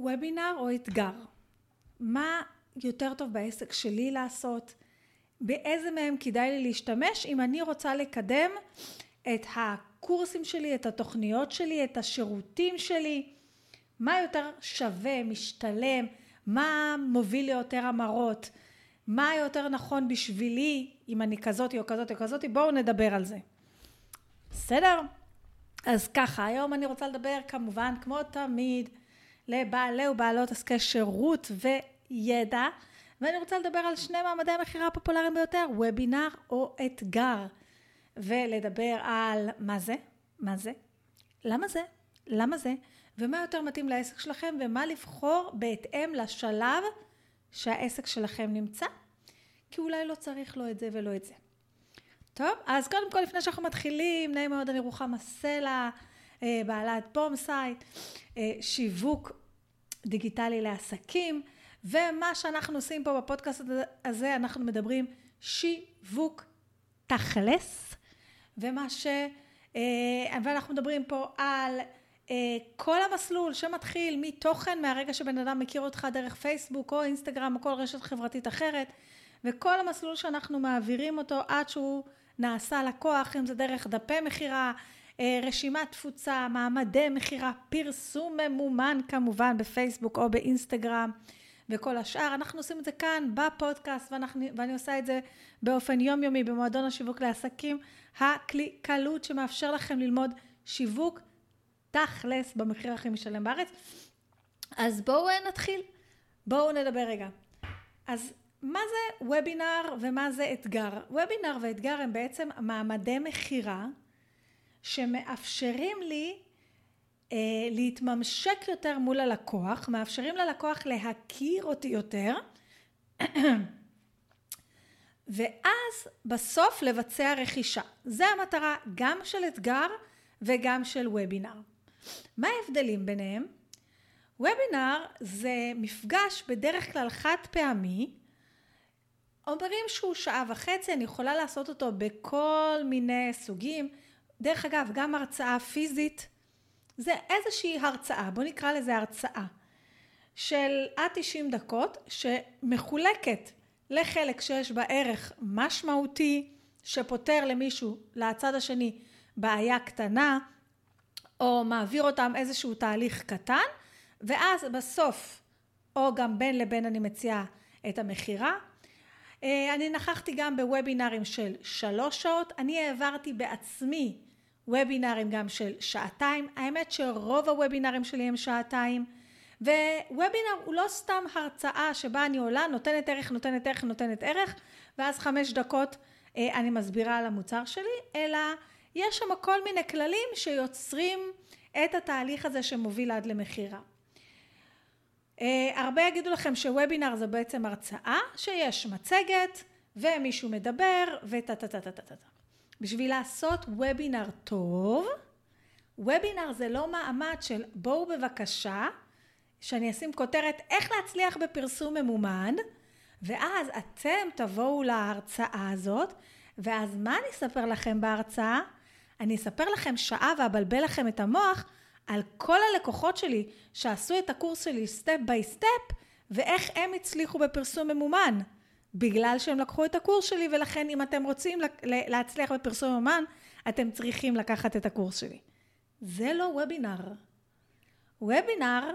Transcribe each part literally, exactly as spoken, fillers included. וובינר או אתגר? מה יותר טוב בעסק שלי לעשות? באיזה מהם כדאי לי להשתמש אם אני רוצה לקדם את הקורסים שלי, את התוכניות שלי, את השירותים שלי? מה יותר שווה, משתלם? מה מוביל לי יותר המרות? מה יותר נכון בשבילי אם אני כזאתי או כזאתי או כזאתי? בואו נדבר על זה. בסדר? אז ככה, היום אני רוצה לדבר כמובן, כמו תמיד, לבעלי ובעלות עסקי שירות וידע, ואני רוצה לדבר על שני מעמדי המחירה הפופולריים ביותר, וובינר או אתגר, ולדבר על מה זה, מה זה, למה זה, למה זה, ומה יותר מתאים לעסק שלכם, ומה לבחור בהתאם לשלב שהעסק שלכם נמצא, כי אולי לא צריך לו את זה ולא את זה. טוב, אז קודם כל, לפני שאנחנו מתחילים, נעים מאוד, אני רוחמה סלע, בעלת בום סייט, שיווק דיגיטלי לעסקים, ומה שאנחנו עושים פה בפודקאסט הזה, אנחנו מדברים שיווק תכלס, ומה ש... ואנחנו מדברים פה על כל המסלול שמתחיל מתוכן, מהרגע שבן אדם מכיר אותך דרך פייסבוק או אינסטגרם או כל רשת חברתית אחרת, וכל המסלול שאנחנו מעבירים אותו עד שהוא נעשה לקוח, אם זה דרך דפי מחירה, רשימת תפוצה, מעמדי מחירה, פרסום ממומן כמובן בפייסבוק או באינסטגרם וכל השאר. אנחנו עושים את זה כאן בפודקאסט, ואנחנו, ואני עושה את זה באופן יומיומי במועדון השיווק לעסקים, הקליקלות שמאפשר לכם ללמוד שיווק תכלס במחיר הכי משלם בארץ. אז בואו נתחיל, בואו נדבר רגע. אז מה זה וובינר ומה זה אתגר? וובינר ואתגר הם בעצם מעמדי מחירה שמאפשרים לי אה, להתממשק יותר מול הלקוח, מאפשרים ללקוח להכיר אותי יותר, ואז בסוף לבצע רכישה. זה המטרה גם של אתגר וגם של וובינר. מה ההבדלים ביניהם? וובינר זה מפגש בדרך כלל חד פעמי, אומרים שהוא שעה וחצי, אני יכולה לעשות אותו בכל מיני סוגים. דרך אגב, גם הרצאה פיזית, זה איזושהי הרצאה, בוא נקרא לזה הרצאה, של עד תשעים דקות, שמחולקת לחלק שיש בה ערך משמעותי, שפותר למישהו, לצד השני, בעיה קטנה, או מעביר אותם איזשהו תהליך קטן, ואז בסוף, או גם בין לבין אני מציעה את המחירה. אני נכחתי גם בוובינרים של שלוש שעות, אני העברתי בעצמי וובינרים גם של שעתיים, האמת שרוב הוובינרים שלי הם שעתיים, ווובינר הוא לא סתם הרצאה שבה אני עולה, נותנת ערך, נותנת ערך, נותנת ערך, ואז חמש דקות אני מסבירה על המוצר שלי, אלא יש שם כל מיני כללים שיוצרים את התהליך הזה שמוביל עד למחירה. הרבה יגידו לכם שוובינר זה בעצם הרצאה שיש מצגת ומישהו מדבר וטטטטטטטט. בשביל לעשות וובינר טוב, וובינר זה לא מעמד של בואו בבקשה, שאני אשים כותרת איך להצליח בפרסום ממומן, ואז אתם תבואו להרצאה הזאת, ואז מה אני אספר לכם בהרצאה? אני אספר לכם שעה ואבלבל לכם את המוח, על כל הלקוחות שלי שעשו את הקורס שלי סטפ ביי סטפ, ואיך הם הצליחו בפרסום ממומן, בגלל שהם לקחו את הקורס שלי, ולכן אם אתם רוצים להצליח בפרסום ממומן, אתם צריכים לקחת את הקורס שלי. זה לא וובינר. וובינר,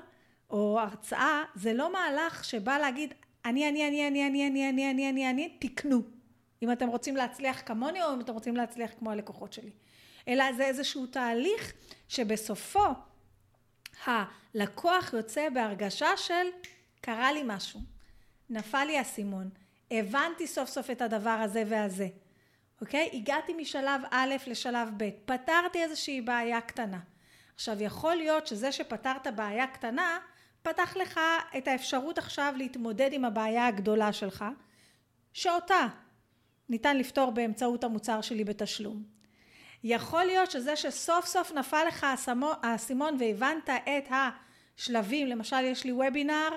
או הרצאה, זה לא מהלך שבא להגיד, אני, אני, אני, אני, אני, אני, אני, אני, אני, אני, תקנו. אם אתם רוצים להצליח כמוני, או אם אתם רוצים להצליח כמו הלקוחות שלי. אלא זה איזשהו תהליך שבסופו הלקוח יוצא בהרגשה של קרה לי משהו, נפל לי הסימון, הבנתי סוף סוף את הדבר הזה והזה, אוקיי? הגעתי משלב א' לשלב ב', פתרתי איזושהי בעיה קטנה. עכשיו יכול להיות שזה שפתרת בעיה קטנה, פתח לך את האפשרות עכשיו להתמודד עם הבעיה הגדולה שלך, שאותה ניתן לפתור באמצעות המוצר שלי בתשלום. יכול להיות שזה שסוף סוף נפל לך הסימון והבנת את השלבים, למשל יש לי וובינר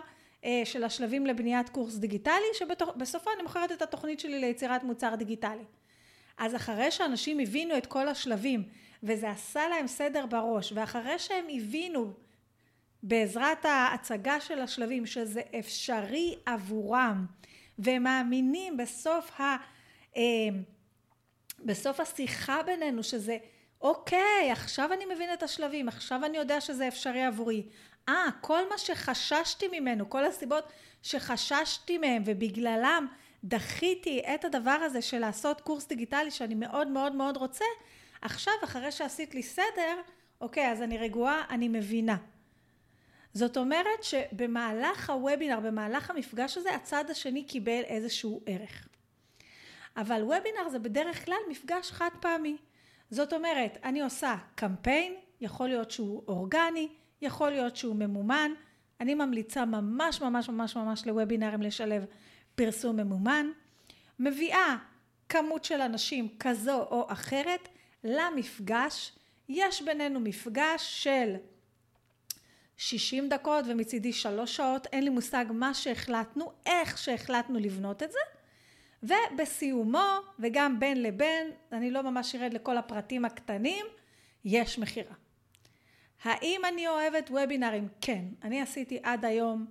של השלבים לבניית קורס דיגיטלי, שבסופו אני מוכרת את התוכנית שלי ליצירת מוצר דיגיטלי. אז אחרי שאנשים הבינו את כל השלבים, וזה עשה להם סדר בראש, ואחרי שהם הבינו בעזרת ההצגה של השלבים, שזה אפשרי עבורם, והם מאמינים בסוף, ה, אה, בסוף השיחה בינינו, שזה אוקיי, עכשיו אני מבין את השלבים, עכשיו אני יודע שזה אפשרי עבורי. אה, כל מה שחששתי ממנו, כל הסיבות שחששתי מהם, ובגללם דחיתי את הדבר הזה של לעשות קורס דיגיטלי שאני מאוד מאוד מאוד רוצה, עכשיו אחרי שעשית לי סדר, אוקיי, אז אני רגועה, אני מבינה. זאת אומרת שבמהלך הוובינר, במהלך המפגש הזה, הצד השני קיבל איזשהו ערך. אבל וובינר זה בדרך כלל מפגש חד פעמי. זאת אומרת, אני עושה קמפיין, יכול להיות שהוא אורגני, יכול להיות שהוא ממומן. אני ממליצה ממש ממש ממש ממש לוובינרים לשלב פרסום ממומן. מביאה כמות של אנשים כזו או אחרת למפגש. יש בינינו מפגש של שישים דקות ומצידי שלוש שעות, אין לי מושג מה שהחלטנו, איך שהחלטנו לבנות את זה. ובסיומו, וגם בין לבין, אני לא ממש ארד לכל הפרטים הקטנים, יש מחירה. האם אני אוהבת וובינרים? כן. אני עשיתי עד היום,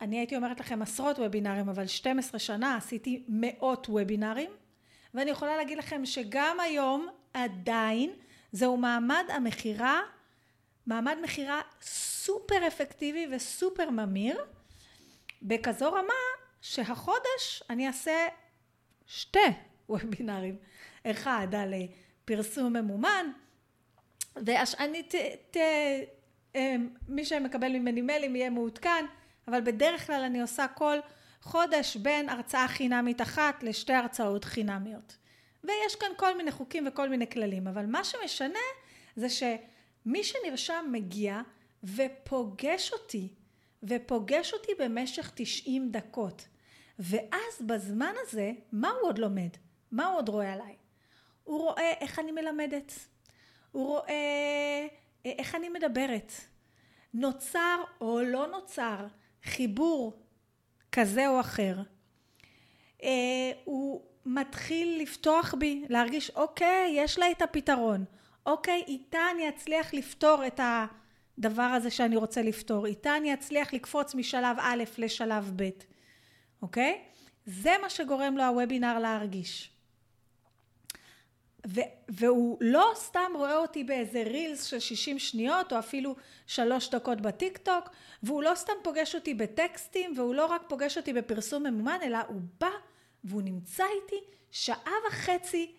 אני הייתי אומרת לכם עשרות וובינרים, אבל שתים עשרה שנה עשיתי מאות וובינרים, ואני יכולה להגיד לכם שגם היום עדיין זהו מעמד המחירה, מעמד מחירה סופר אפקטיבי וסופר ממיר, בכזו רמה שהחודש אני אעשה שתי וובינרים, אחד על פרסום ממומן, ואני ת, ת, מי שמקבל ממני מיילים יהיה מעודכן, אבל בדרך כלל אני עושה כל חודש בין הרצאה חינמית אחת לשתי הרצאות חינמיות. ויש כאן כל מיני חוקים וכל מיני כללים, אבל מה שמשנה זה שמי שנרשם מגיע ופוגש אותי, ופוגש אותי במשך תשעים דקות. ואז בזמן הזה, מה הוא עוד לומד? מה הוא עוד רואה עליי? הוא רואה איך אני מלמדת. הוא רואה איך אני מדברת. נוצר או לא נוצר חיבור כזה או אחר. הוא מתחיל לפתוח בי, להרגיש, אוקיי, יש לה את הפתרון. אוקיי, איתה אני אצליח לפתור את ה... דבר הזה שאני רוצה לפתור, איתה אני אצליח לקפוץ משלב א' לשלב ב', אוקיי? זה מה שגורם לו הוובינר להרגיש. ו- והוא לא סתם רואה אותי באיזה רילס של שישים שניות, או אפילו שלוש דקות בטיק-טוק, והוא לא סתם פוגש אותי בטקסטים, והוא לא רק פוגש אותי בפרסום ממומן, אלא הוא בא והוא נמצא איתי שעה וחצי,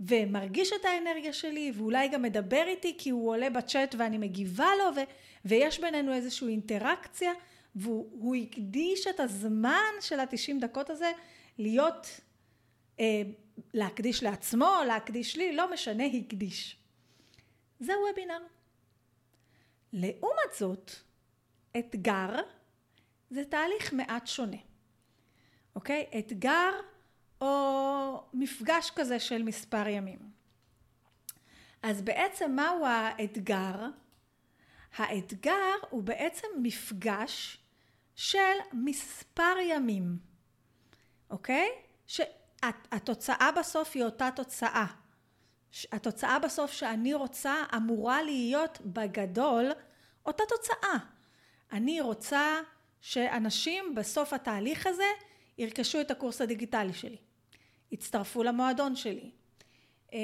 ומרגיש את האנרגיה שלי, ואולי גם מדבר איתי, כי הוא עולה בצ'אט ואני מגיבה לו, ו- ויש בינינו איזושהי אינטראקציה, והוא הקדיש את הזמן של ה-תשעים דקות הזה, להיות, אה, להקדיש לעצמו, להקדיש לי, לא משנה, הקדיש. זה וובינר. לעומת זאת, אתגר, זה תהליך מעט שונה. אוקיי? אתגר, או מפגש כזה של מספר ימים. אז בעצם מהו האתגר? האתגר הוא בעצם מפגש של מספר ימים. אוקיי? שהתוצאה בסוף היא אותה תוצאה. התוצאה בסוף שאני רוצה אמורה להיות בגדול אותה תוצאה. אני רוצה שאנשים בסוף התהליך הזה ירכשו את הקורס הדיגיטלי שלי. הצטרפו למועדון שלי, אה,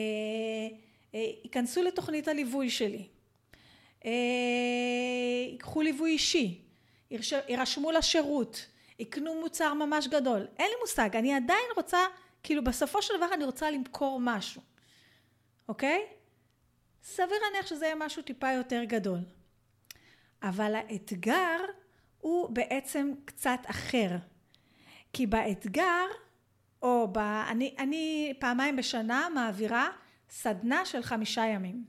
אה, ייכנסו לתוכנית הליווי שלי, אה, יקחו ליווי אישי, יירשמו לשירות, יקנו מוצר ממש גדול. אין לי מושג, אני עדיין רוצה, כאילו בסופו של דבר אני רוצה למכור משהו, אוקיי? סביר להניח שזה יהיה משהו טיפה יותר גדול. אבל האתגר הוא בעצם קצת אחר. כי באתגר, או ב... אני, אני פעמיים בשנה מעבירה סדנה של חמישה ימים.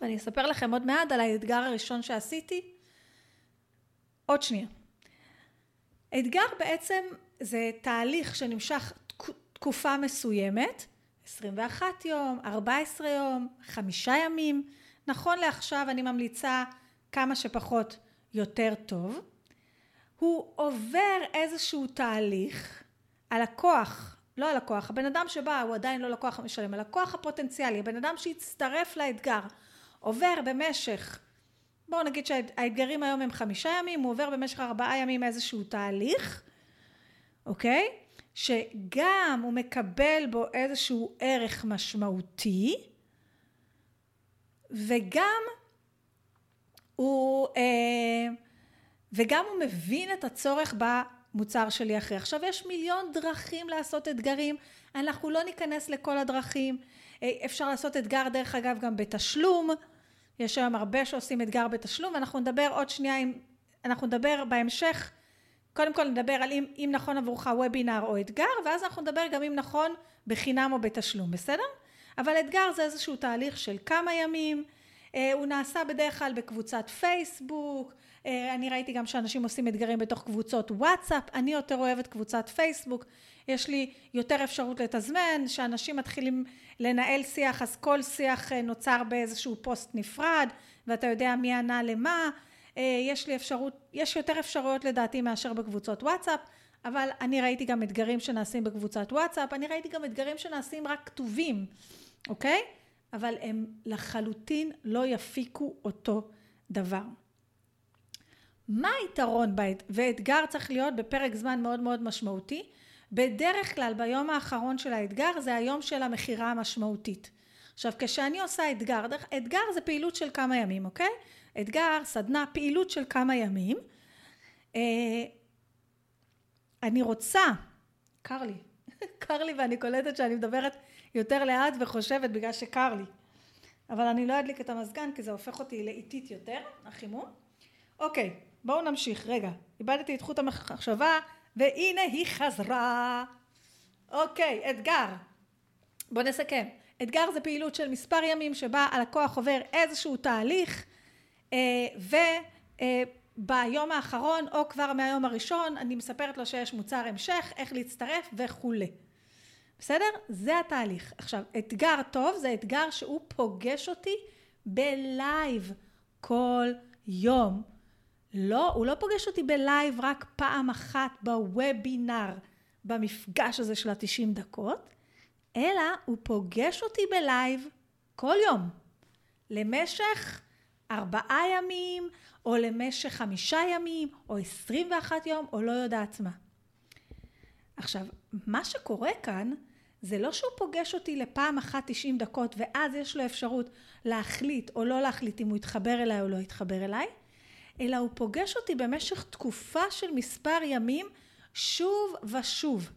ואני אספר לכם עוד מעט על האתגר הראשון שעשיתי. עוד שנייה. אתגר בעצם זה תהליך שנמשך תקופה מסוימת, עשרים ואחד יום, ארבע עשרה יום, חמישה ימים. נכון לעכשיו אני ממליצה כמה שפחות יותר טוב. הוא עובר איזשהו תהליך, הלקוח, לא הלקוח, הבן אדם שבא הוא עדיין לא לקוח המשלם, הלקוח הפוטנציאלי, הבן אדם שהצטרף לאתגר, עובר במשך בואו נגיד שהאתגרים היום הם חמישה ימים, הוא עובר במשך ארבעה ימים איזשהו תהליך, אוקיי? שגם הוא מקבל בו איזשהו ערך משמעותי, וגם הוא, אה, וגם הוא מבין את הצורך במוצר שלי אחרי. עכשיו יש מיליון דרכים לעשות אתגרים, אנחנו לא ניכנס לכל הדרכים, אפשר לעשות אתגר דרך אגב גם בתשלום, יש היום הרבה שעושים אתגר בתשלום, ואנחנו נדבר עוד שנייה, אנחנו נדבר בהמשך, קודם כל נדבר על אם, אם נכון עבורך וובינר או אתגר, ואז אנחנו נדבר גם אם נכון בחינם או בתשלום, בסדר? אבל אתגר זה איזשהו תהליך של כמה ימים, הוא נעשה בדרך כלל בקבוצת פייסבוק, אני ראיתי גם שאנשים עושים אתגרים בתוך קבוצות וואטסאפ, אני יותר אוהבת קבוצת פייסבוק, יש לי יותר אפשרות לתזמן, שאנשים מתחילים לנהל שיח, אז כל שיח נוצר באיזשהו פוסט נפרד, ואתה יודע מי ענה למה, יש לי אפשרות, יש יותר אפשרויות לדעתי מאשר בקבוצות וואטסאפ, אבל אני ראיתי גם אתגרים שנעשים בקבוצת וואטסאפ, אני ראיתי גם אתגרים שנעשים רק כתובים, אוקיי? אבל הם לחלוטין לא יפיקו אותו דבר. מה היתרון בית? ואתגר צריך להיות בפרק זמן מאוד מאוד משמעותי, בדרך כלל ביום האחרון של האתגר זה היום של המחירה המשמעותית. עכשיו כשאני עושה אתגר, אתגר זה פעילות של כמה ימים, אוקיי? אתגר, סדנה, פעילות של כמה ימים. אני רוצה, קר לי, קר לי ואני קולטת שאני מדברת יותר לאט וחושבת בגלל שקר לי. אבל אני לא אדליק את המזגן כי זה הופך אותי לאיטית יותר, החימום. אוקיי, בואו נמשיך, רגע, איבדתי את חוט המחשבה, והנה היא חזרה. אוקיי, אתגר. בואו נסכם. אתגר זה פעילות של מספר ימים שבה הלקוח עובר איזשהו תהליך, וביום האחרון או כבר מהיום הראשון אני מספרת לו שיש מוצר המשך, איך להצטרף וכו'. בסדר? זה התהליך. עכשיו, אתגר טוב זה אתגר שהוא פוגש אותי בלייב כל יום. לא, הוא לא פוגש אותי בלייב רק פעם אחת בוובינר, במפגש הזה של ה-תשעים דקות, אלא הוא פוגש אותי בלייב כל יום, למשך ארבעה ימים, או למשך חמישה ימים, או עשרים ואחד יום, או לא יודעת מה. עכשיו, מה שקורה כאן, זה לא שהוא פוגש אותי לפעם אחת תשעים דקות, ואז יש לו אפשרות להחליט או לא להחליט אם הוא יתחבר אליי או לא יתחבר אליי, אלא הוא פוגש אותי במשך תקופה של מספר ימים שוב ושוב.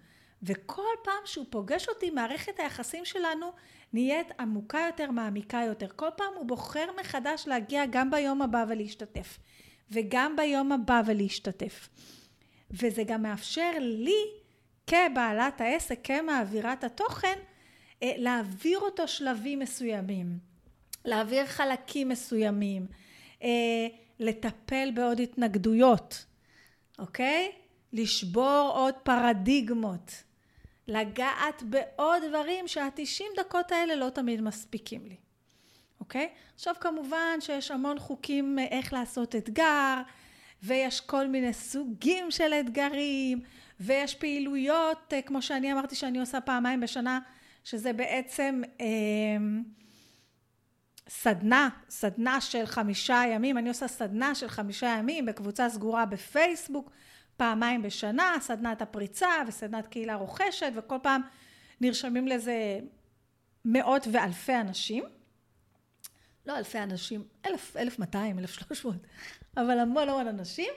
וכל פעם שהוא פוגש אותי, מערכת היחסים שלנו נהיית עמוקה יותר, מעמיקה יותר. כל פעם הוא בוחר מחדש להגיע גם ביום הבא ולהשתתף, וגם ביום הבא ולהשתתף. וזה גם מאפשר לי, כבעלת העסק, כמעבירת התוכן, להעביר אותו שלבים מסוימים, להעביר חלקים מסוימים, לטפל בעוד התנגדויות, אוקיי? לשבור עוד פרדיגמות, לגעת בעוד דברים שה-תשעים דקות האלה לא תמיד מספיקים לי, אוקיי? עכשיו כמובן שיש המון חוקים איך לעשות אתגר, ויש כל מיני סוגים של אתגרים, ויש פעילויות, כמו שאני אמרתי שאני עושה פעמיים בשנה, שזה בעצם אה, סדנה, סדנה של חמישה ימים, אני עושה סדנה של חמישה ימים בקבוצה סגורה בפייסבוק, פעמיים בשנה, סדנת הפריצה וסדנת קהילה רוכשת, וכל פעם נרשמים לזה מאות ואלפי אנשים, לא אלפי אנשים, אלף, אלף מאתיים, אלף שלוש מאות, אבל המון המון אנשים,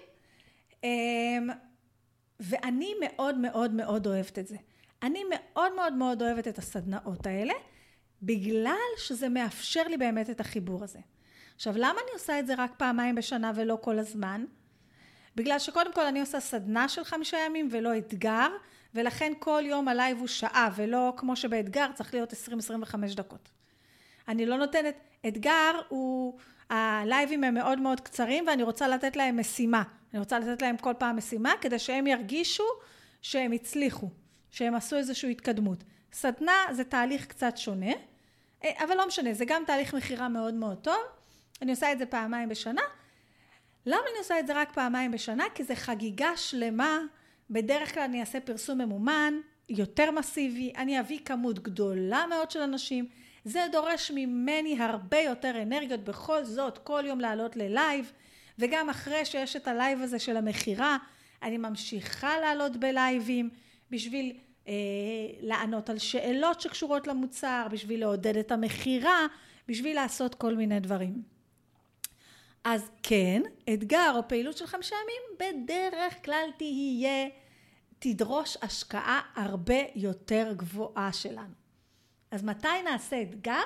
ואני מאוד מאוד מאוד אוהבת את זה, אני מאוד מאוד מאוד אוהבת את הסדנאות האלה, בגלל שזה מאפשר לי באמת את החיבור הזה. עכשיו, למה אני עושה את זה רק פעמיים בשנה ולא כל הזמן? בגלל שקודם כל אני עושה סדנה של חמישה ימים ולא אתגר, ולכן כל יום הלייב הוא שעה, ולא כמו שבאתגר צריך להיות עשרים עד עשרים וחמש דקות. אני לא נותנת, אתגר הוא, הלייבים הם מאוד מאוד קצרים, ואני רוצה לתת להם משימה. אני רוצה לתת להם כל פעם משימה, כדי שהם ירגישו שהם הצליחו, שהם עשו איזושהי התקדמות. סדנה זה תהליך קצת שונה, אבל לא משנה, זה גם תהליך מחירה מאוד מאוד טוב. אני עושה את זה פעמיים בשנה. למה אני עושה את זה רק פעמיים בשנה? כי זה חגיגה שלמה, בדרך כלל אני אעשה פרסום ממומן, יותר מסיבי, אני אביא כמות גדולה מאוד של אנשים, זה דורש ממני הרבה יותר אנרגיות בכל זאת, כל יום לעלות ללייב, וגם אחרי שיש את הלייב הזה של המחירה, אני ממשיכה לעלות בלייבים, בשביל אה, לענות על שאלות שקשורות למוצר, בשביל לעודד את המחירה, בשביל לעשות כל מיני דברים. אז כן, אתגר או פעילות של חמישה ימים, בדרך כלל תהיה, תדרוש השקעה הרבה יותר גבוהה שלנו. אז מתי נעשה אתגר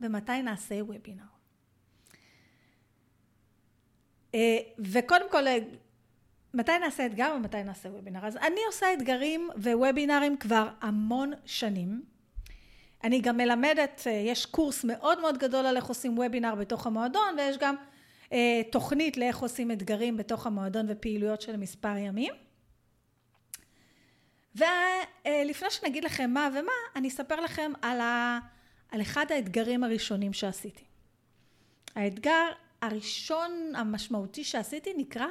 ומתי נעשה וובינר? וקודם כל, מתי נעשה אתגר ומתי נעשה וובינר? אז אני עושה אתגרים ווובינרים כבר המון שנים. אני גם מלמדת, יש קורס מאוד מאוד גדול על איך עושים וובינר בתוך המועדון, ויש גם תוכנית לאיך עושים אתגרים בתוך המועדון ופעילויות של מספר ימים. ולפני שנגיד לכם מה ומה, אני אספר לכם על, ה... על אחד האתגרים הראשונים שעשיתי. האתגר הראשון המשמעותי שעשיתי נקרא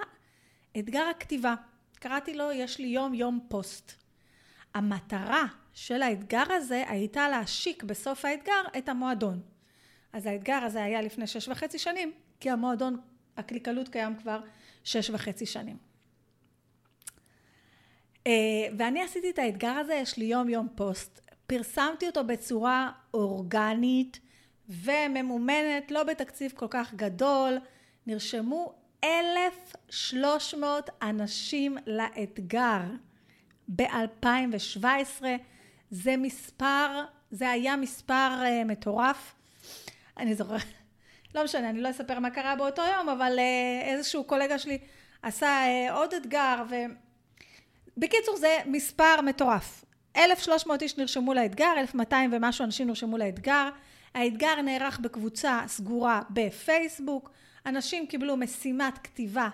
אתגר הכתיבה. קראתי לו, יש לי יום יום פוסט. המטרה של האתגר הזה הייתה להשיק בסוף האתגר את המועדון. אז האתגר הזה היה לפני שש וחצי שנים. כי המועדון, הקליקלות קיים כבר שש וחצי שנים. ואני עשיתי את האתגר הזה, יש לי יום יום פוסט, פרסמתי אותו בצורה אורגנית וממומנת, לא בתקציב כל כך גדול, נרשמו אלף שלוש מאות אנשים לאתגר ב-אלפיים שבע עשרה, זה מספר, זה היה מספר מטורף, אני זוכרת, לא משנה, אני לא אספר מה קרה באותו יום, אבל איזשהו קולגה שלי עשה עוד אתגר, ובקיצור זה מספר מטורף. אלף שלוש מאות איש נרשמו לאתגר, אלף מאתיים ומשהו אנשים נרשמו לאתגר. האתגר נערך בקבוצה סגורה בפייסבוק, אנשים קיבלו משימת כתיבה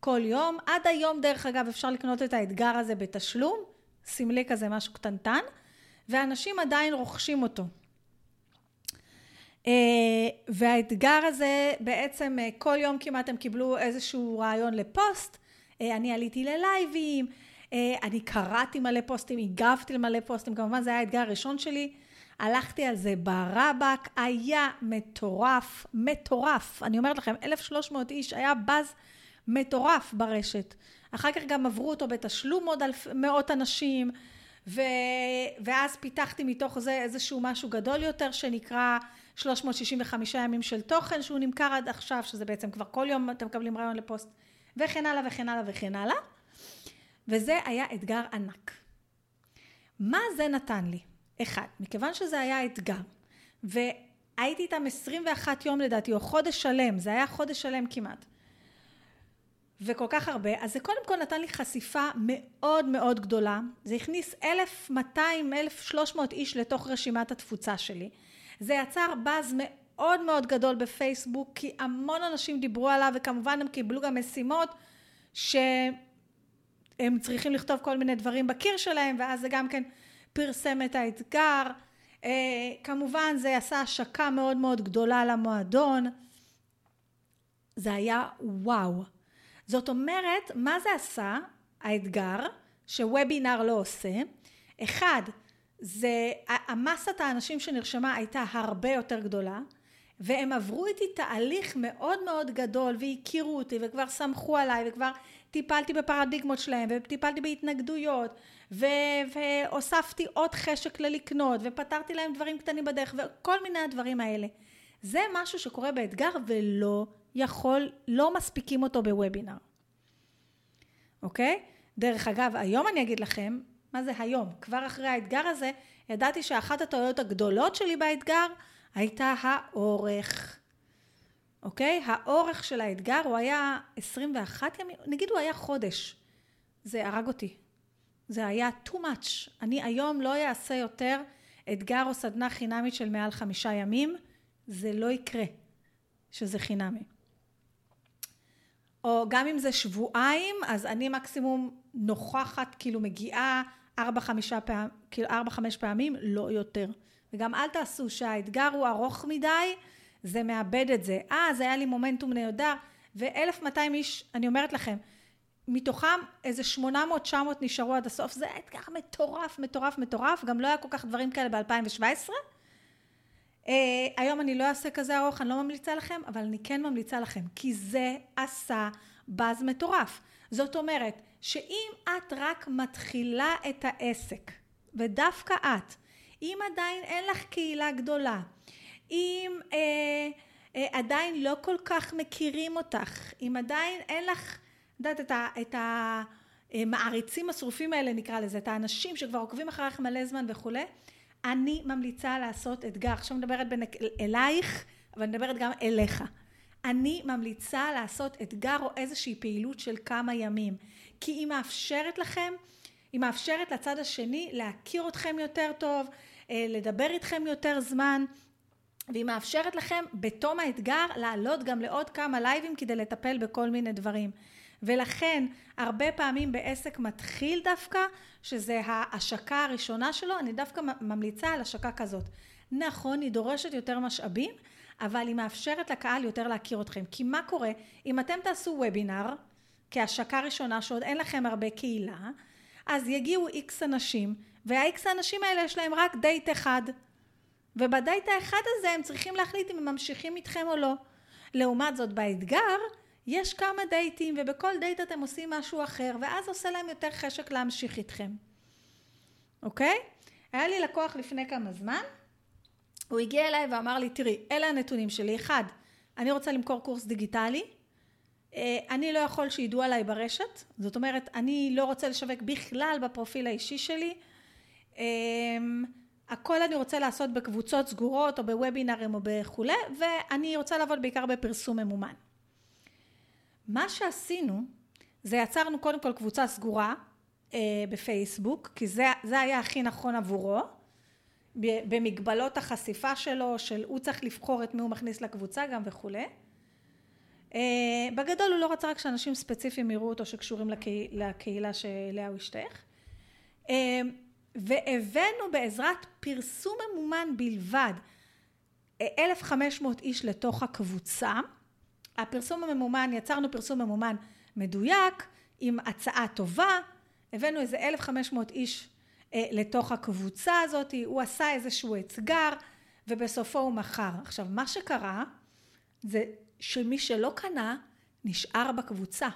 כל יום, עד היום דרך אגב אפשר לקנות את האתגר הזה בתשלום, סמלי כזה משהו קטנטן, ואנשים עדיין רוכשים אותו. והאתגר הזה בעצם כל יום כמעט הם קיבלו איזשהו רעיון לפוסט, אני עליתי ללייבים, אני קראתי מלא פוסטים, הגבתי למלא פוסטים, כמובן זה היה האתגר הראשון שלי, הלכתי על זה ברבק, היה מטורף, מטורף, אני אומרת לכם אלף שלוש מאות איש, היה בז מטורף ברשת, אחר כך גם עברו אותו בתשלום עוד מאות אנשים, ו... ואז פיתחתי מתוך זה איזשהו משהו גדול יותר שנקרא שלוש מאות שישים וחמישה ימים של תוכן שהוא נמכר עד עכשיו, שזה בעצם כבר כל יום אתם מקבלים רעיון לפוסט, וכן הלאה וכן הלאה וכן הלאה. וזה היה אתגר ענק. מה זה נתן לי? אחד, מכיוון שזה היה אתגר, והייתי איתם עשרים ואחד יום לדעתי, או חודש שלם, זה היה חודש שלם כמעט, וכל כך הרבה, אז זה קודם כל נתן לי חשיפה מאוד מאוד גדולה, זה הכניס אלף מאתיים, אלף שלוש מאות איש לתוך רשימת התפוצה שלי, זה יצר באז מאוד מאוד גדול בפייסבוק, כי המון אנשים דיברו עליו, וכמובן הם קיבלו גם משימות, שהם צריכים לכתוב כל מיני דברים בקיר שלהם, ואז זה גם כן פרסם את האתגר, כמובן זה עשה השקה מאוד מאוד גדולה למועדון, זה היה וואו, זאת אומרת, מה זה עשה האתגר, שוובינר לא עושה, אחד, זה, המסת האנשים שנרשמה הייתה הרבה יותר גדולה, והם עברו איתי תהליך מאוד מאוד גדול, והכירו אותי, וכבר סמכו עליי, וכבר טיפלתי בפרדיגמות שלהם, וטיפלתי בהתנגדויות, ו- ואוספתי עוד חשק ללקנות, ופתרתי להם דברים קטנים בדרך, וכל מיני הדברים האלה. זה משהו שקורה באתגר, ולא יכול, לא מספיקים אותו בוובינר. אוקיי? דרך אגב, היום אני אגיד לכם, מה זה היום? כבר אחרי האתגר הזה, ידעתי שאחת הטעויות הגדולות שלי באתגר, הייתה האורך. אוקיי? האורך של האתגר, הוא היה עשרים ואחד ימים, נגיד הוא היה חודש. זה הרג אותי. זה היה too much. אני היום לא אעשה יותר אתגר או סדנה חינמית של מעל חמישה ימים, זה לא יקרה, שזה חינמי. או גם אם זה שבועיים, אז אני מקסימום נוכחת, כאילו מגיעה ארבע חמש פעמים, כאילו ארבע חמש פעמים, לא יותר. וגם אל תעשו שהאתגר הוא ארוך מדי, זה מאבד את זה. אה, זה היה לי מומנטום נהדר, ו-אלף מאתיים איש, אני אומרת לכם, מתוכם איזה שמונה מאות תשע מאות נשארו עד הסוף, זה היה אתגר מטורף, מטורף, מטורף, גם לא היה כל כך דברים כאלה ב-אלפיים שבע עשרה, היום אני לא אעשה כזה ארוך, אני לא ממליצה לכם, אבל אני כן ממליצה לכם, כי זה עשה בז מטורף. זאת אומרת, שאם את רק מתחילה את העסק, ודווקא את, אם עדיין אין לך קהילה גדולה, אם אה, אה, עדיין לא כל כך מכירים אותך, אם עדיין אין לך, יודעת, את ה... את ה מעריצים השרופים האלה נקרא לזה, את האנשים שכבר עוקבים אחריך מלא זמן וכו', אני ממליצה לעשות אתגר, עכשיו מדברת בין אלייך, אבל מדברת גם אליך, אני ממליצה לעשות אתגר או איזושהי פעילות של כמה ימים, כי היא מאפשרת לכם, היא מאפשרת לצד השני להכיר אתכם יותר טוב, לדבר איתכם יותר זמן, והיא מאפשרת לכם בתום האתגר לעלות גם לעוד כמה לייבים כדי לטפל בכל מיני דברים. ולכן הרבה פעמים בעסק מתחיל דווקא, שזה ההשקה הראשונה שלו, אני דווקא ממליצה על השקה כזאת. נכון, היא דורשת יותר משאבים, אבל היא מאפשרת לקהל יותר להכיר אתכם. כי מה קורה? אם אתם תעשו וובינר, כהשקה ראשונה שעוד אין לכם הרבה קהילה, אז יגיעו איקס אנשים, והאיקס האנשים האלה יש להם רק דייט אחד. ובדייט האחד הזה הם צריכים להחליט אם הם ממשיכים איתכם או לא. לעומת זאת באתגר, יש כמה דייטים, ובכל דייט אתם עושים משהו אחר, ואז עושה להם יותר חשק להמשיך איתכם. אוקיי? היה לי לקוח לפני כמה זמן, הוא הגיע אליי ואמר לי, תראי, אלה הנתונים שלי. אחד, אני רוצה למכור קורס דיגיטלי, אני לא יכול שידעו עליי ברשת, זאת אומרת, אני לא רוצה לשווק בכלל בפרופיל האישי שלי, הכל אני רוצה לעשות בקבוצות סגורות, או בוובינרים או בכולי, ואני רוצה לעבוד בעיקר בפרסום ממומן. מה שעשינו, זה יצרנו קודם כל קבוצה סגורה אה, בפייסבוק, כי זה, זה היה הכי נכון עבורו, במגבלות החשיפה שלו, של הוא צריך לבחור את מי הוא מכניס לקבוצה גם וכו'. אה, בגדול הוא לא רצה רק שאנשים ספציפיים יראו אותו שקשורים לקה, לקהילה שאליה הוא השתייך. אה, והבאנו בעזרת פרסום ממומן בלבד, אלף וחמש מאות איש לתוך הקבוצה, הפרסום הממומן, יצרנו פרסום ממומן מדויק, עם הצעה טובה, הבאנו איזה אלף וחמש מאות איש אה, לתוך הקבוצה הזאת, הוא עשה איזשהו אתגר, ובסופו הוא מכר. עכשיו, מה שקרה, זה שמי שלא קנה, נשאר בקבוצה.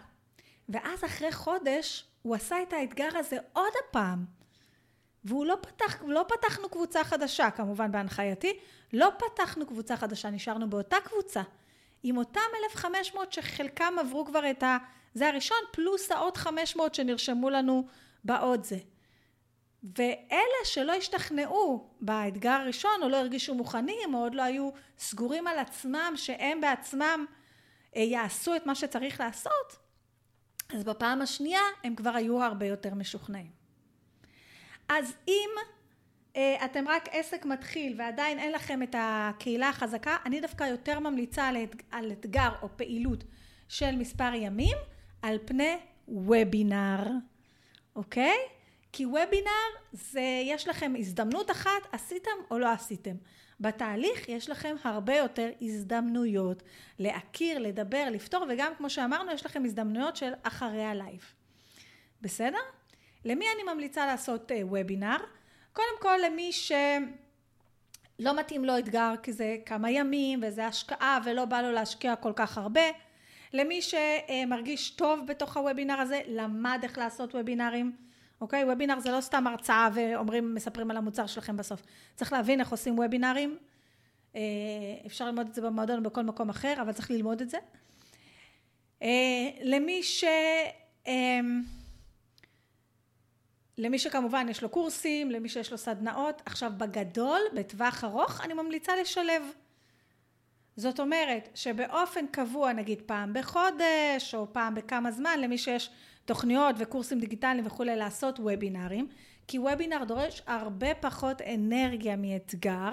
ואז אחרי חודש, הוא עשה את האתגר הזה עוד הפעם, והוא לא פתח, לא פתחנו קבוצה חדשה, כמובן בהנחייתי, לא פתחנו קבוצה חדשה, נשארנו באותה קבוצה, עם אותם אלף וחמש מאות שחלקם עברו כבר את ה... זה הראשון, פלוס העוד חמש מאות שנרשמו לנו בעוד זה. ואלה שלא השתכנעו באתגר הראשון, או לא הרגישו מוכנים, או עוד לא היו סגורים על עצמם, שהם בעצמם יעשו את מה שצריך לעשות, אז בפעם השנייה הם כבר היו הרבה יותר משוכנעים. אז אם... אתם רק עסק מתחיל ועדיין אין לכם את הקהילה החזקה, אני דווקא יותר ממליצה על אתגר או פעילות של מספר ימים על פני וובינר, אוקיי? כי וובינר זה יש לכם הזדמנות אחת, עשיתם או לא עשיתם. בתהליך יש לכם הרבה יותר הזדמנויות להכיר, לדבר, לפתור, וגם כמו שאמרנו יש לכם הזדמנויות של אחרי הלייב. בסדר? למי אני ממליצה לעשות וובינר? קודם כל למי שלא מתאים לו אתגר, כי זה כמה ימים וזה השקעה ולא בא לו להשקיע כל כך הרבה. למי שמרגיש טוב בתוך הוובינר הזה, למד איך לעשות וובינרים. אוקיי? וובינר זה לא סתם הרצאה ואומרים, מספרים על המוצר שלכם בסוף. צריך להבין איך עושים וובינרים. אפשר ללמוד את זה במועדון או בכל מקום אחר, אבל צריך ללמוד את זה. למי ש... למי שכמובן יש לו קורסים, למי שיש לו סדנאות, עכשיו בגדול, בטווח ארוך, אני ממליצה לשלב. זאת אומרת, שבאופן קבוע, נגיד פעם בחודש, או פעם בכמה זמן, למי שיש תוכניות וקורסים דיגיטליים וכולי, לעשות וובינרים, כי וובינר דורש הרבה פחות אנרגיה מאתגר,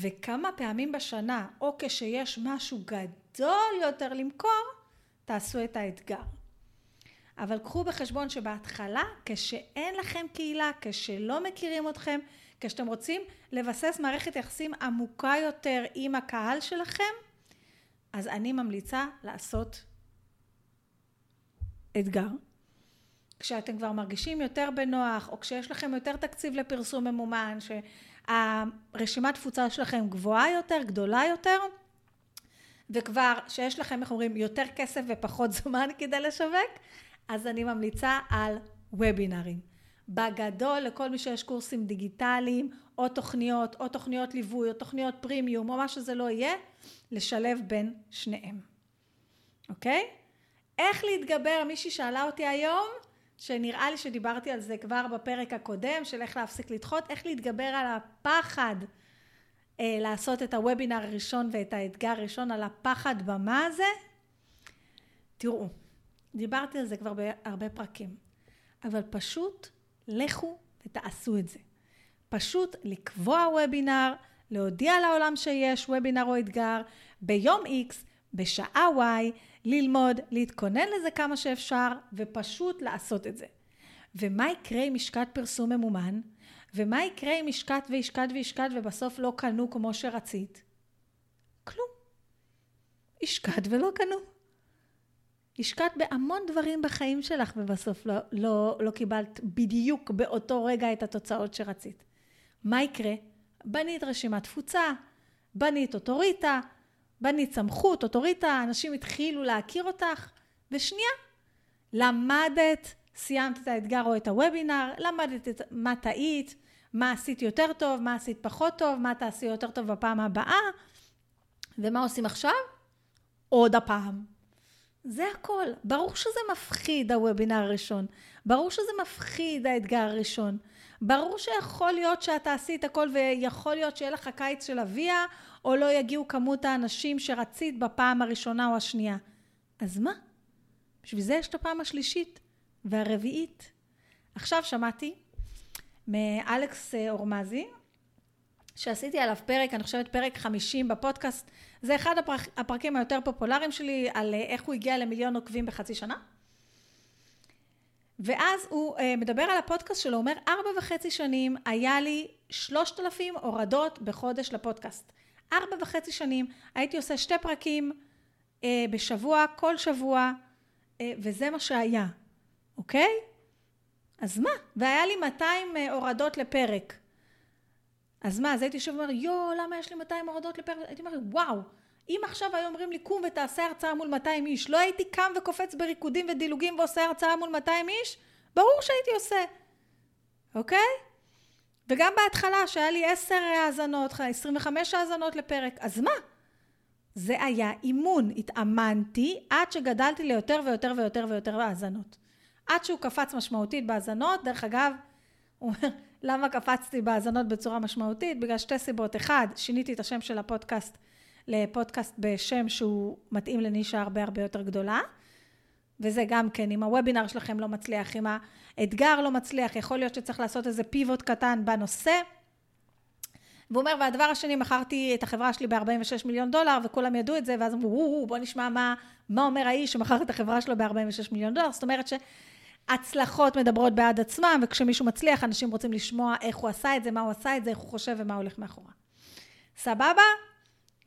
וכמה פעמים בשנה, או כשיש משהו גדול יותר למכור, תעשו את האתגר. אבל קחו בחשבון שבהתחלה, כשאין לכם קהילה, כשלא מכירים אתכם, כשאתם רוצים לבסס מערכת יחסים עמוקה יותר עם הקהל שלכם, אז אני ממליצה לעשות אתגר. כשאתם כבר מרגישים יותר בנוח, או כשיש לכם יותר תקציב לפרסום ממומן, הרשימת תפוצה שלכם גבוהה יותר, גדולה יותר, וכבר שיש לכם, איך אומרים, יותר כסף ופחות זמן כדי לשווק, אז אני ממליצה על וובינרים. בגדול, לכל מי שיש קורסים דיגיטליים, או תוכניות, או תוכניות ליווי, או תוכניות פרימיום, או מה שזה לא יהיה, לשלב בין שניהם. אוקיי? איך להתגבר? מישהי שאלה אותי היום, שנראה לי שדיברתי על זה כבר בפרק הקודם, של איך להפסיק לדחות, איך להתגבר על הפחד אה, לעשות את הוובינר הראשון ואת האתגר הראשון, על הפחד במה הזה. תראו, דיברתי על זה כבר בהרבה פרקים, אבל פשוט לכו ותעשו את זה. פשוט לקבוע וובינר, להודיע לעולם שיש וובינר או אתגר, ביום X, בשעה Y, ללמוד, להתכונן לזה כמה שאפשר, ופשוט לעשות את זה. ומה יקרה עם משקת פרסום ממומן? ומה יקרה עם משקת וישקת וישקת, ובסוף לא קנו כמו שרצית? כלום. השקת ולא קנו. השקעת בהמון דברים בחיים שלך, ובסוף לא, לא, לא קיבלת בדיוק באותו רגע את התוצאות שרצית. מה יקרה? בנית רשימת תפוצה, בנית אוטוריטה, בנית סמכות, אוטוריטה, אנשים התחילו להכיר אותך, ושנייה, למדת, סיימת את האתגר או את הוובינר, למדת את מה טעית, מה עשית יותר טוב, מה עשית פחות טוב, מה תעשי יותר טוב בפעם הבאה, ומה עושים עכשיו? עוד הפעם. זה הכל. ברור שזה מפחיד הוובינר הראשון. ברור שזה מפחיד האתגר הראשון. ברור שיכול להיות שאתה עשית הכל ויכול להיות שיהיה לך קיץ של אביה, או לא יגיעו כמות האנשים שרצית בפעם הראשונה או השנייה. אז מה? בשביל זה יש את הפעם השלישית והרביעית. עכשיו שמעתי מאלכס אורמזי, שעשיתי עליו פרק, אני חושבת פרק חמישים בפודקאסט, זה אחד הפרק, הפרקים היותר פופולריים שלי, על איך הוא הגיע למיליון עוקבים בחצי שנה. ואז הוא מדבר על הפודקאסט שלו, אומר, ארבע וחצי שנים היה לי שלושת אלפים הורדות בחודש לפודקאסט. ארבע וחצי שנים הייתי עושה שתי פרקים בשבוע, כל שבוע, וזה מה שהיה, אוקיי? אז מה? והיה לי מאתיים הורדות לפרק. אז מה, אז הייתי שוב אומר, יו, למה יש לי מאתיים הורדות לפרק? הייתי אומר, וואו, אם עכשיו היו אומרים לי, קום ותעשה הרצאה מול מאתיים איש, לא הייתי קם וקופץ בריקודים ודילוגים ועושה הרצאה מול מאתיים איש, ברור שהייתי עושה, אוקיי? וגם בהתחלה שהיה לי עשר האזנות, עשרים וחמש האזנות לפרק, אז מה? זה היה אימון, התאמנתי עד שגדלתי ליותר ויותר ויותר ויותר האזנות. עד שהוא קפץ משמעותית בהאזנות, דרך אגב, הוא אומר, למה קפצתי בהאזנות בצורה משמעותית? בגלל שתי סיבות. אחד, שיניתי את השם של הפודקאסט לפודקאסט בשם שהוא מתאים לנישה הרבה הרבה יותר גדולה, וזה גם כן, אם הוובינר שלכם לא מצליח, אם האתגר לא מצליח, יכול להיות שצריך לעשות איזה פיבוט קטן בנושא. והוא אומר, והדבר השני, מכרתי את החברה שלי ב-ארבעים ושש מיליון דולר, וכולם ידעו את זה, ואז אמרו, בוא נשמע מה, מה אומר האיש שמכר את החברה שלו ב-ארבעים ושש מיליון דולר. זאת אומרת ש... הצלחות מדברות בעד עצמם, וכשמישהו מצליח, אנשים רוצים לשמוע איך הוא עשה את זה, מה הוא עשה את זה, איך הוא חושב ומה הולך מאחורה. סבבה?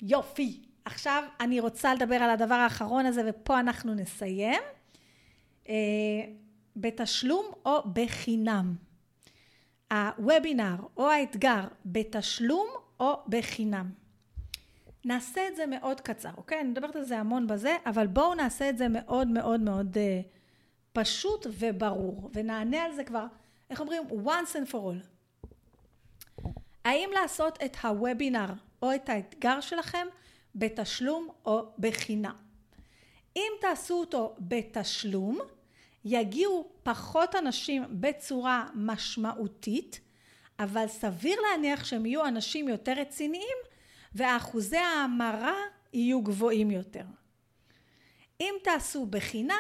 יופי. עכשיו אני רוצה לדבר על הדבר האחרון הזה, ופה אנחנו נסיים. אה, בתשלום או בחינם. הוובינר או האתגר, בתשלום או בחינם. נעשה את זה מאוד קצר, אוקיי? אני מדברת על זה המון בזה, אבל בואו נעשה את זה מאוד מאוד מאוד... אה, פשוט וברור, ונענה על זה כבר, איך אומרים, once and for all. האם לעשות את הוובינר או את האתגר שלכם בתשלום או בחינם? אם תעשו אותו בתשלום, יגיעו פחות אנשים בצורה משמעותית, אבל סביר להניח שהם יהיו אנשים יותר רציניים, ואחוזי ההמרה יהיו גבוהים יותר. אם תעשו בחינם,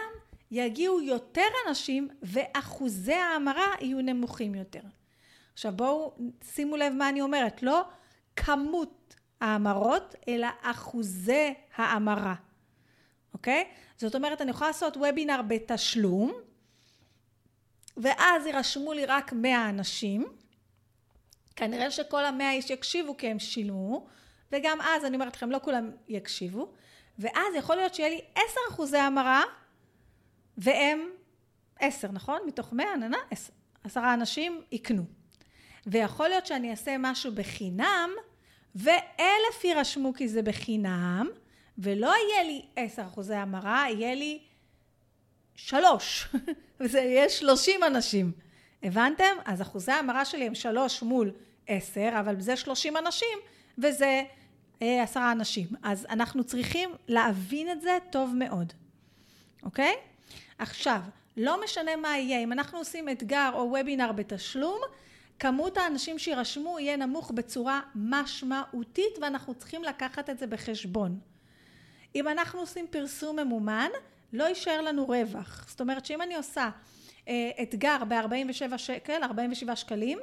יגיעו יותר אנשים ואחוזי ההמרה יהיו נמוכים יותר. עכשיו בואו שימו לב מה אני אומרת, לא כמות ההמרות אלא אחוזי ההמרה. אוקיי? זאת אומרת אני יכולה לעשות וובינר בתשלום ואז ירשמו לי רק מאה אנשים. כנראה שכל המאה איש יקשיבו כי הם שילמו וגם אז אני אומרת לכם לא כולם יקשיבו ואז יכול להיות שיהיה לי עשרה אחוז ההמרה והם עשר, נכון? מתוך מאה, עשרה אנשים יקנו. ויכול להיות שאני אעשה משהו בחינם, ואלף יירשמו כי זה בחינם, ולא יהיה לי עשר אחוזי המרה, יהיה לי שלוש. וזה יהיה שלושים אנשים. הבנתם? אז אחוזי המרה שלי הם שלוש מול עשר, אבל זה שלושים אנשים, וזה עשרה אנשים. אז אנחנו צריכים להבין את זה טוב מאוד. אוקיי? עכשיו, לא משנה מה יהיה, אם אנחנו עושים אתגר או וובינר בתשלום, כמות האנשים שירשמו יהיה נמוך בצורה משמעותית, ואנחנו צריכים לקחת את זה בחשבון. אם אנחנו עושים פרסום ממומן, לא יישאר לנו רווח. זאת אומרת שאם אני עושה אה, אתגר ב-ארבעים ושבע שקל, ארבעים ושבעה שקלים,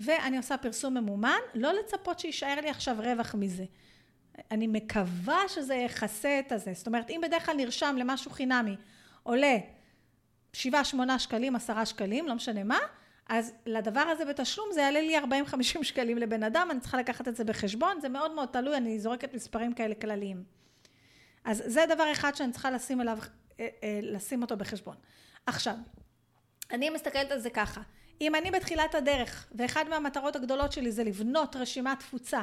ואני עושה פרסום ממומן, לא לצפות שישאר לי עכשיו רווח מזה. אני מקווה שזה יחסה את הזה. זאת אומרת, אם בדרך כלל נרשם למשהו חינמי, עולה שבעה, שמונה שקלים, עשרה שקלים, לא משנה מה, אז לדבר הזה בתשלום זה יעלה לי ארבעים חמישים שקלים לבן אדם, אני צריכה לקחת את זה בחשבון, זה מאוד מאוד תלוי, אני זורקת מספרים כאלה כלליים. אז זה דבר אחד שאני צריכה לשים אליו, לשים אותו בחשבון. עכשיו, אני מסתכלת על זה ככה, אם אני בתחילת הדרך, ואחד מהמטרות הגדולות שלי זה לבנות רשימת תפוצה,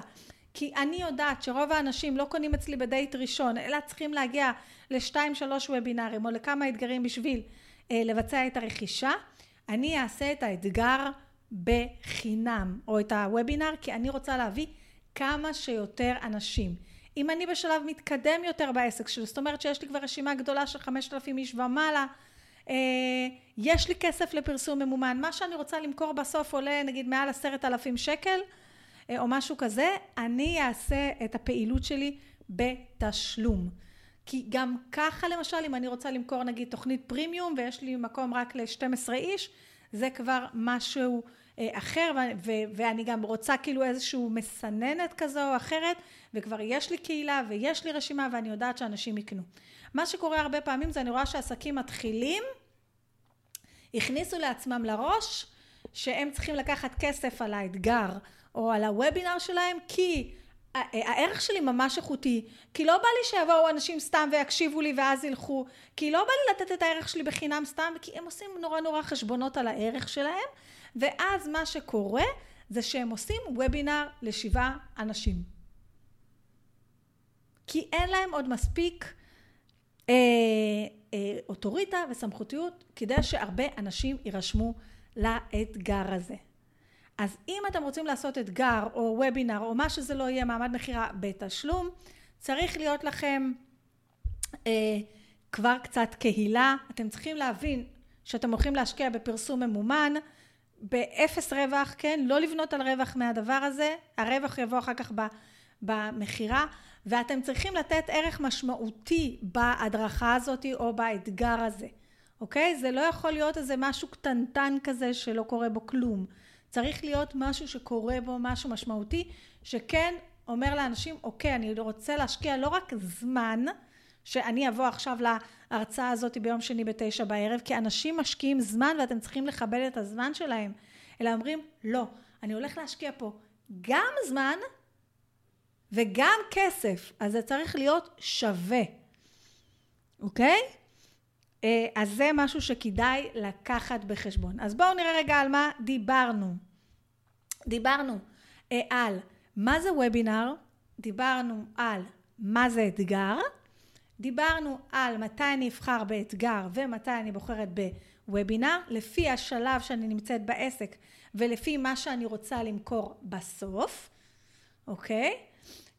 כי אני יודעת שרוב האנשים לא קונים אצלי בדייט ראשון, אלא צריכים להגיע לשתיים, שלוש וובינרים, או לכמה אתגרים בשביל לבצע את הרכישה, אני אעשה את האתגר בחינם, או את הוובינר, כי אני רוצה להביא כמה שיותר אנשים. אם אני בשלב מתקדם יותר בעסק שלי, זאת אומרת שיש לי כבר רשימה גדולה של חמשת אלפים איש ומעלה, יש לי כסף לפרסום ממומן, מה שאני רוצה למכור בסוף עולה נגיד מעל עשרת אלפים שקל, או משהו כזה, אני אעשה את הפעילות שלי בתשלום. כי גם ככה למשל, אם אני רוצה למכור נגיד תוכנית פרימיום, ויש לי מקום רק ל-שנים עשר איש, זה כבר משהו אה, אחר, ו- ו- ואני גם רוצה כאילו איזשהו מסננת כזו או אחרת, וכבר יש לי קהילה ויש לי רשימה, ואני יודעת שאנשים יקנו. מה שקורה הרבה פעמים זה אני רואה שהעסקים מתחילים, הכניסו לעצמם לראש, שהם צריכים לקחת כסף על האתגר, או על הוובינר שלהם, כי הערך שלי ממש איכותי, כי לא בא לי שיבואו אנשים סתם ויקשיבו לי ואז ילכו, כי לא בא לי לתת את הערך שלי בחינם סתם, כי הם עושים נורא נורא חשבונות על הערך שלהם, ואז מה שקורה זה שהם עושים וובינר לשבעה אנשים. כי אין להם עוד מספיק אה, אה, אוטוריטה וסמכותיות, כדי שהרבה אנשים יירשמו לאתגר הזה. אז אם אתם רוצים לעשות אתגר או וובינר או מה שזה לא יהיה מעמד מחירה בתשלום, צריך להיות לכם אה, כבר קצת קהילה. אתם צריכים להבין שאתם הולכים להשקיע בפרסום ממומן, באפס רווח, כן? לא לבנות על רווח מהדבר הזה, הרווח יבוא אחר כך במחירה, ואתם צריכים לתת ערך משמעותי בהדרכה הזאת או באתגר הזה, אוקיי? זה לא יכול להיות איזה משהו קטנטן כזה שלא קורה בו כלום. צריך להיות משהו שקורה בו, משהו משמעותי, שכן אומר לאנשים, אוקיי, אני רוצה להשקיע לא רק זמן, שאני אבוא עכשיו להרצאה הזאת ביום שני בתשע בערב, כי אנשים משקיעים זמן ואתם צריכים לכבד את הזמן שלהם, אלא אומרים, לא, אני הולך להשקיע פה גם זמן וגם כסף, אז זה צריך להיות שווה, אוקיי? אז זה משהו שכדאי לקחת בחשבון. אז בואו נראה רגע על מה דיברנו. דיברנו על מה זה וובינר, דיברנו על מה זה אתגר, דיברנו על מתי אני אבחר באתגר ומתי אני בוחרת בוובינר, לפי השלב שאני נמצאת בעסק ולפי מה שאני רוצה למכור בסוף, אוקיי?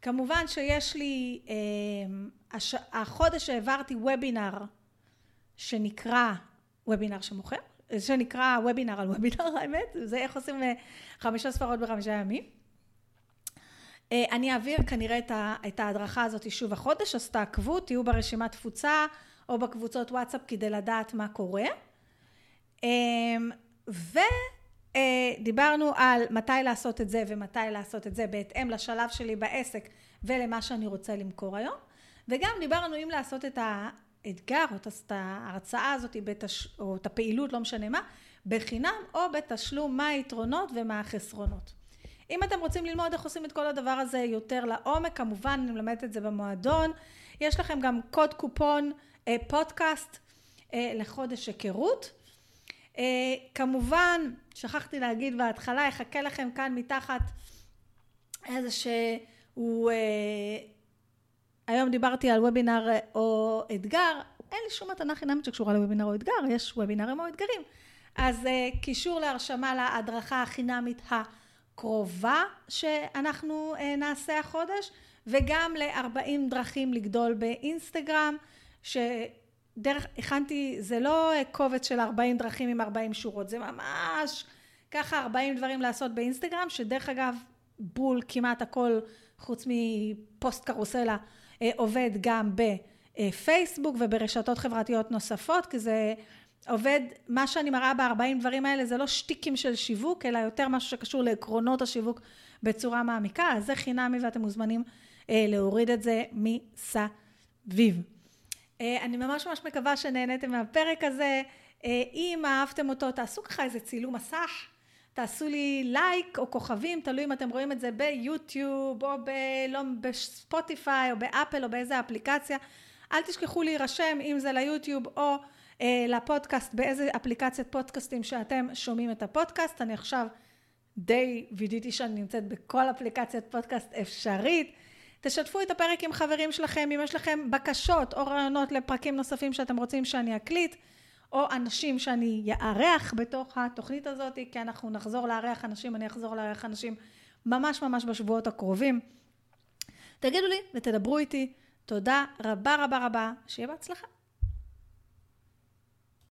כמובן שיש לי, החודש שהעברתי וובינר, שנקרא וובינר שמוכר, שנקרא וובינר על וובינר, האמת, זה איך עושים חמישה ספרות בחמישה ימים. אני אעביר כנראה את ההדרכה הזאת שוב החודש, אז תעקבו, תהיו ברשימת תפוצה, או בקבוצות וואטסאפ כדי לדעת מה קורה. ודיברנו על מתי לעשות את זה ומתי לעשות את זה, בהתאם לשלב שלי בעסק ולמה שאני רוצה למכור היום. וגם דיברנו אם לעשות את ה... אתגר, או את ההרצאה הזאת, או את הפעילות, לא משנה מה, בחינם או בתשלום, מה היתרונות ומה החסרונות. אם אתם רוצים ללמוד איך עושים את כל הדבר הזה יותר לעומק, כמובן אני מלמדת את זה במועדון, יש לכם גם קוד קופון, פודקאסט לחודש היכרות, כמובן, שכחתי להגיד בהתחלה, יחכה לכם כאן מתחת איזה שהוא, היום דיברתי על וובינר או אתגר, אין לי שום מתנה חינמית שקשורה לוובינר או אתגר, יש וובינרים או אתגרים. אז קישור להרשמה להדרכה החינמית הקרובה שאנחנו נעשה החודש, וגם ל-ארבעים דרכים לגדול באינסטגרם, שדרך, הכנתי, זה לא קובץ של ארבעים דרכים עם ארבעים שורות, זה ממש ככה ארבעים דברים לעשות באינסטגרם, שדרך אגב בול כמעט הכל חוץ מפוסט קרוסלה עובד גם בפייסבוק וברשתות חברתיות נוספות, כי זה עובד, מה שאני מראה ב-ארבעים דברים האלה זה לא שטיקים של שיווק, אלא יותר משהו שקשור לעקרונות השיווק בצורה מעמיקה, אז זה חינמי ואתם מוזמנים אה, להוריד את זה מסביב. אה, אני ממש ממש מקווה שנהניתם מהפרק הזה, אה, אם אהבתם אותו תעשו ככה איזה צילום מסך, תעשו לי לייק או כוכבים, תלוי אם אתם רואים את זה ביוטיוב או ב- לא, בספוטיפיי או באפל או באיזה אפליקציה, אל תשכחו להירשם אם זה ליוטיוב או אה, לפודקאסט, באיזה אפליקציית פודקאסטים שאתם שומעים את הפודקאסט, אני עכשיו די וידאתי שאני נמצאת בכל אפליקציית פודקאסט אפשרית, תשתפו את הפרק עם חברים שלכם, אם יש לכם בקשות או רעיונות לפרקים נוספים שאתם רוצים שאני אקליט, או אנשים שאני יארח בתוך התוכנית הזאת, כי אנחנו נחזור לארח אנשים, אני אחזור לארח אנשים ממש ממש בשבועות הקרובים, תגידו לי ותדברו איתי, תודה רבה רבה רבה, שיהיה בהצלחה.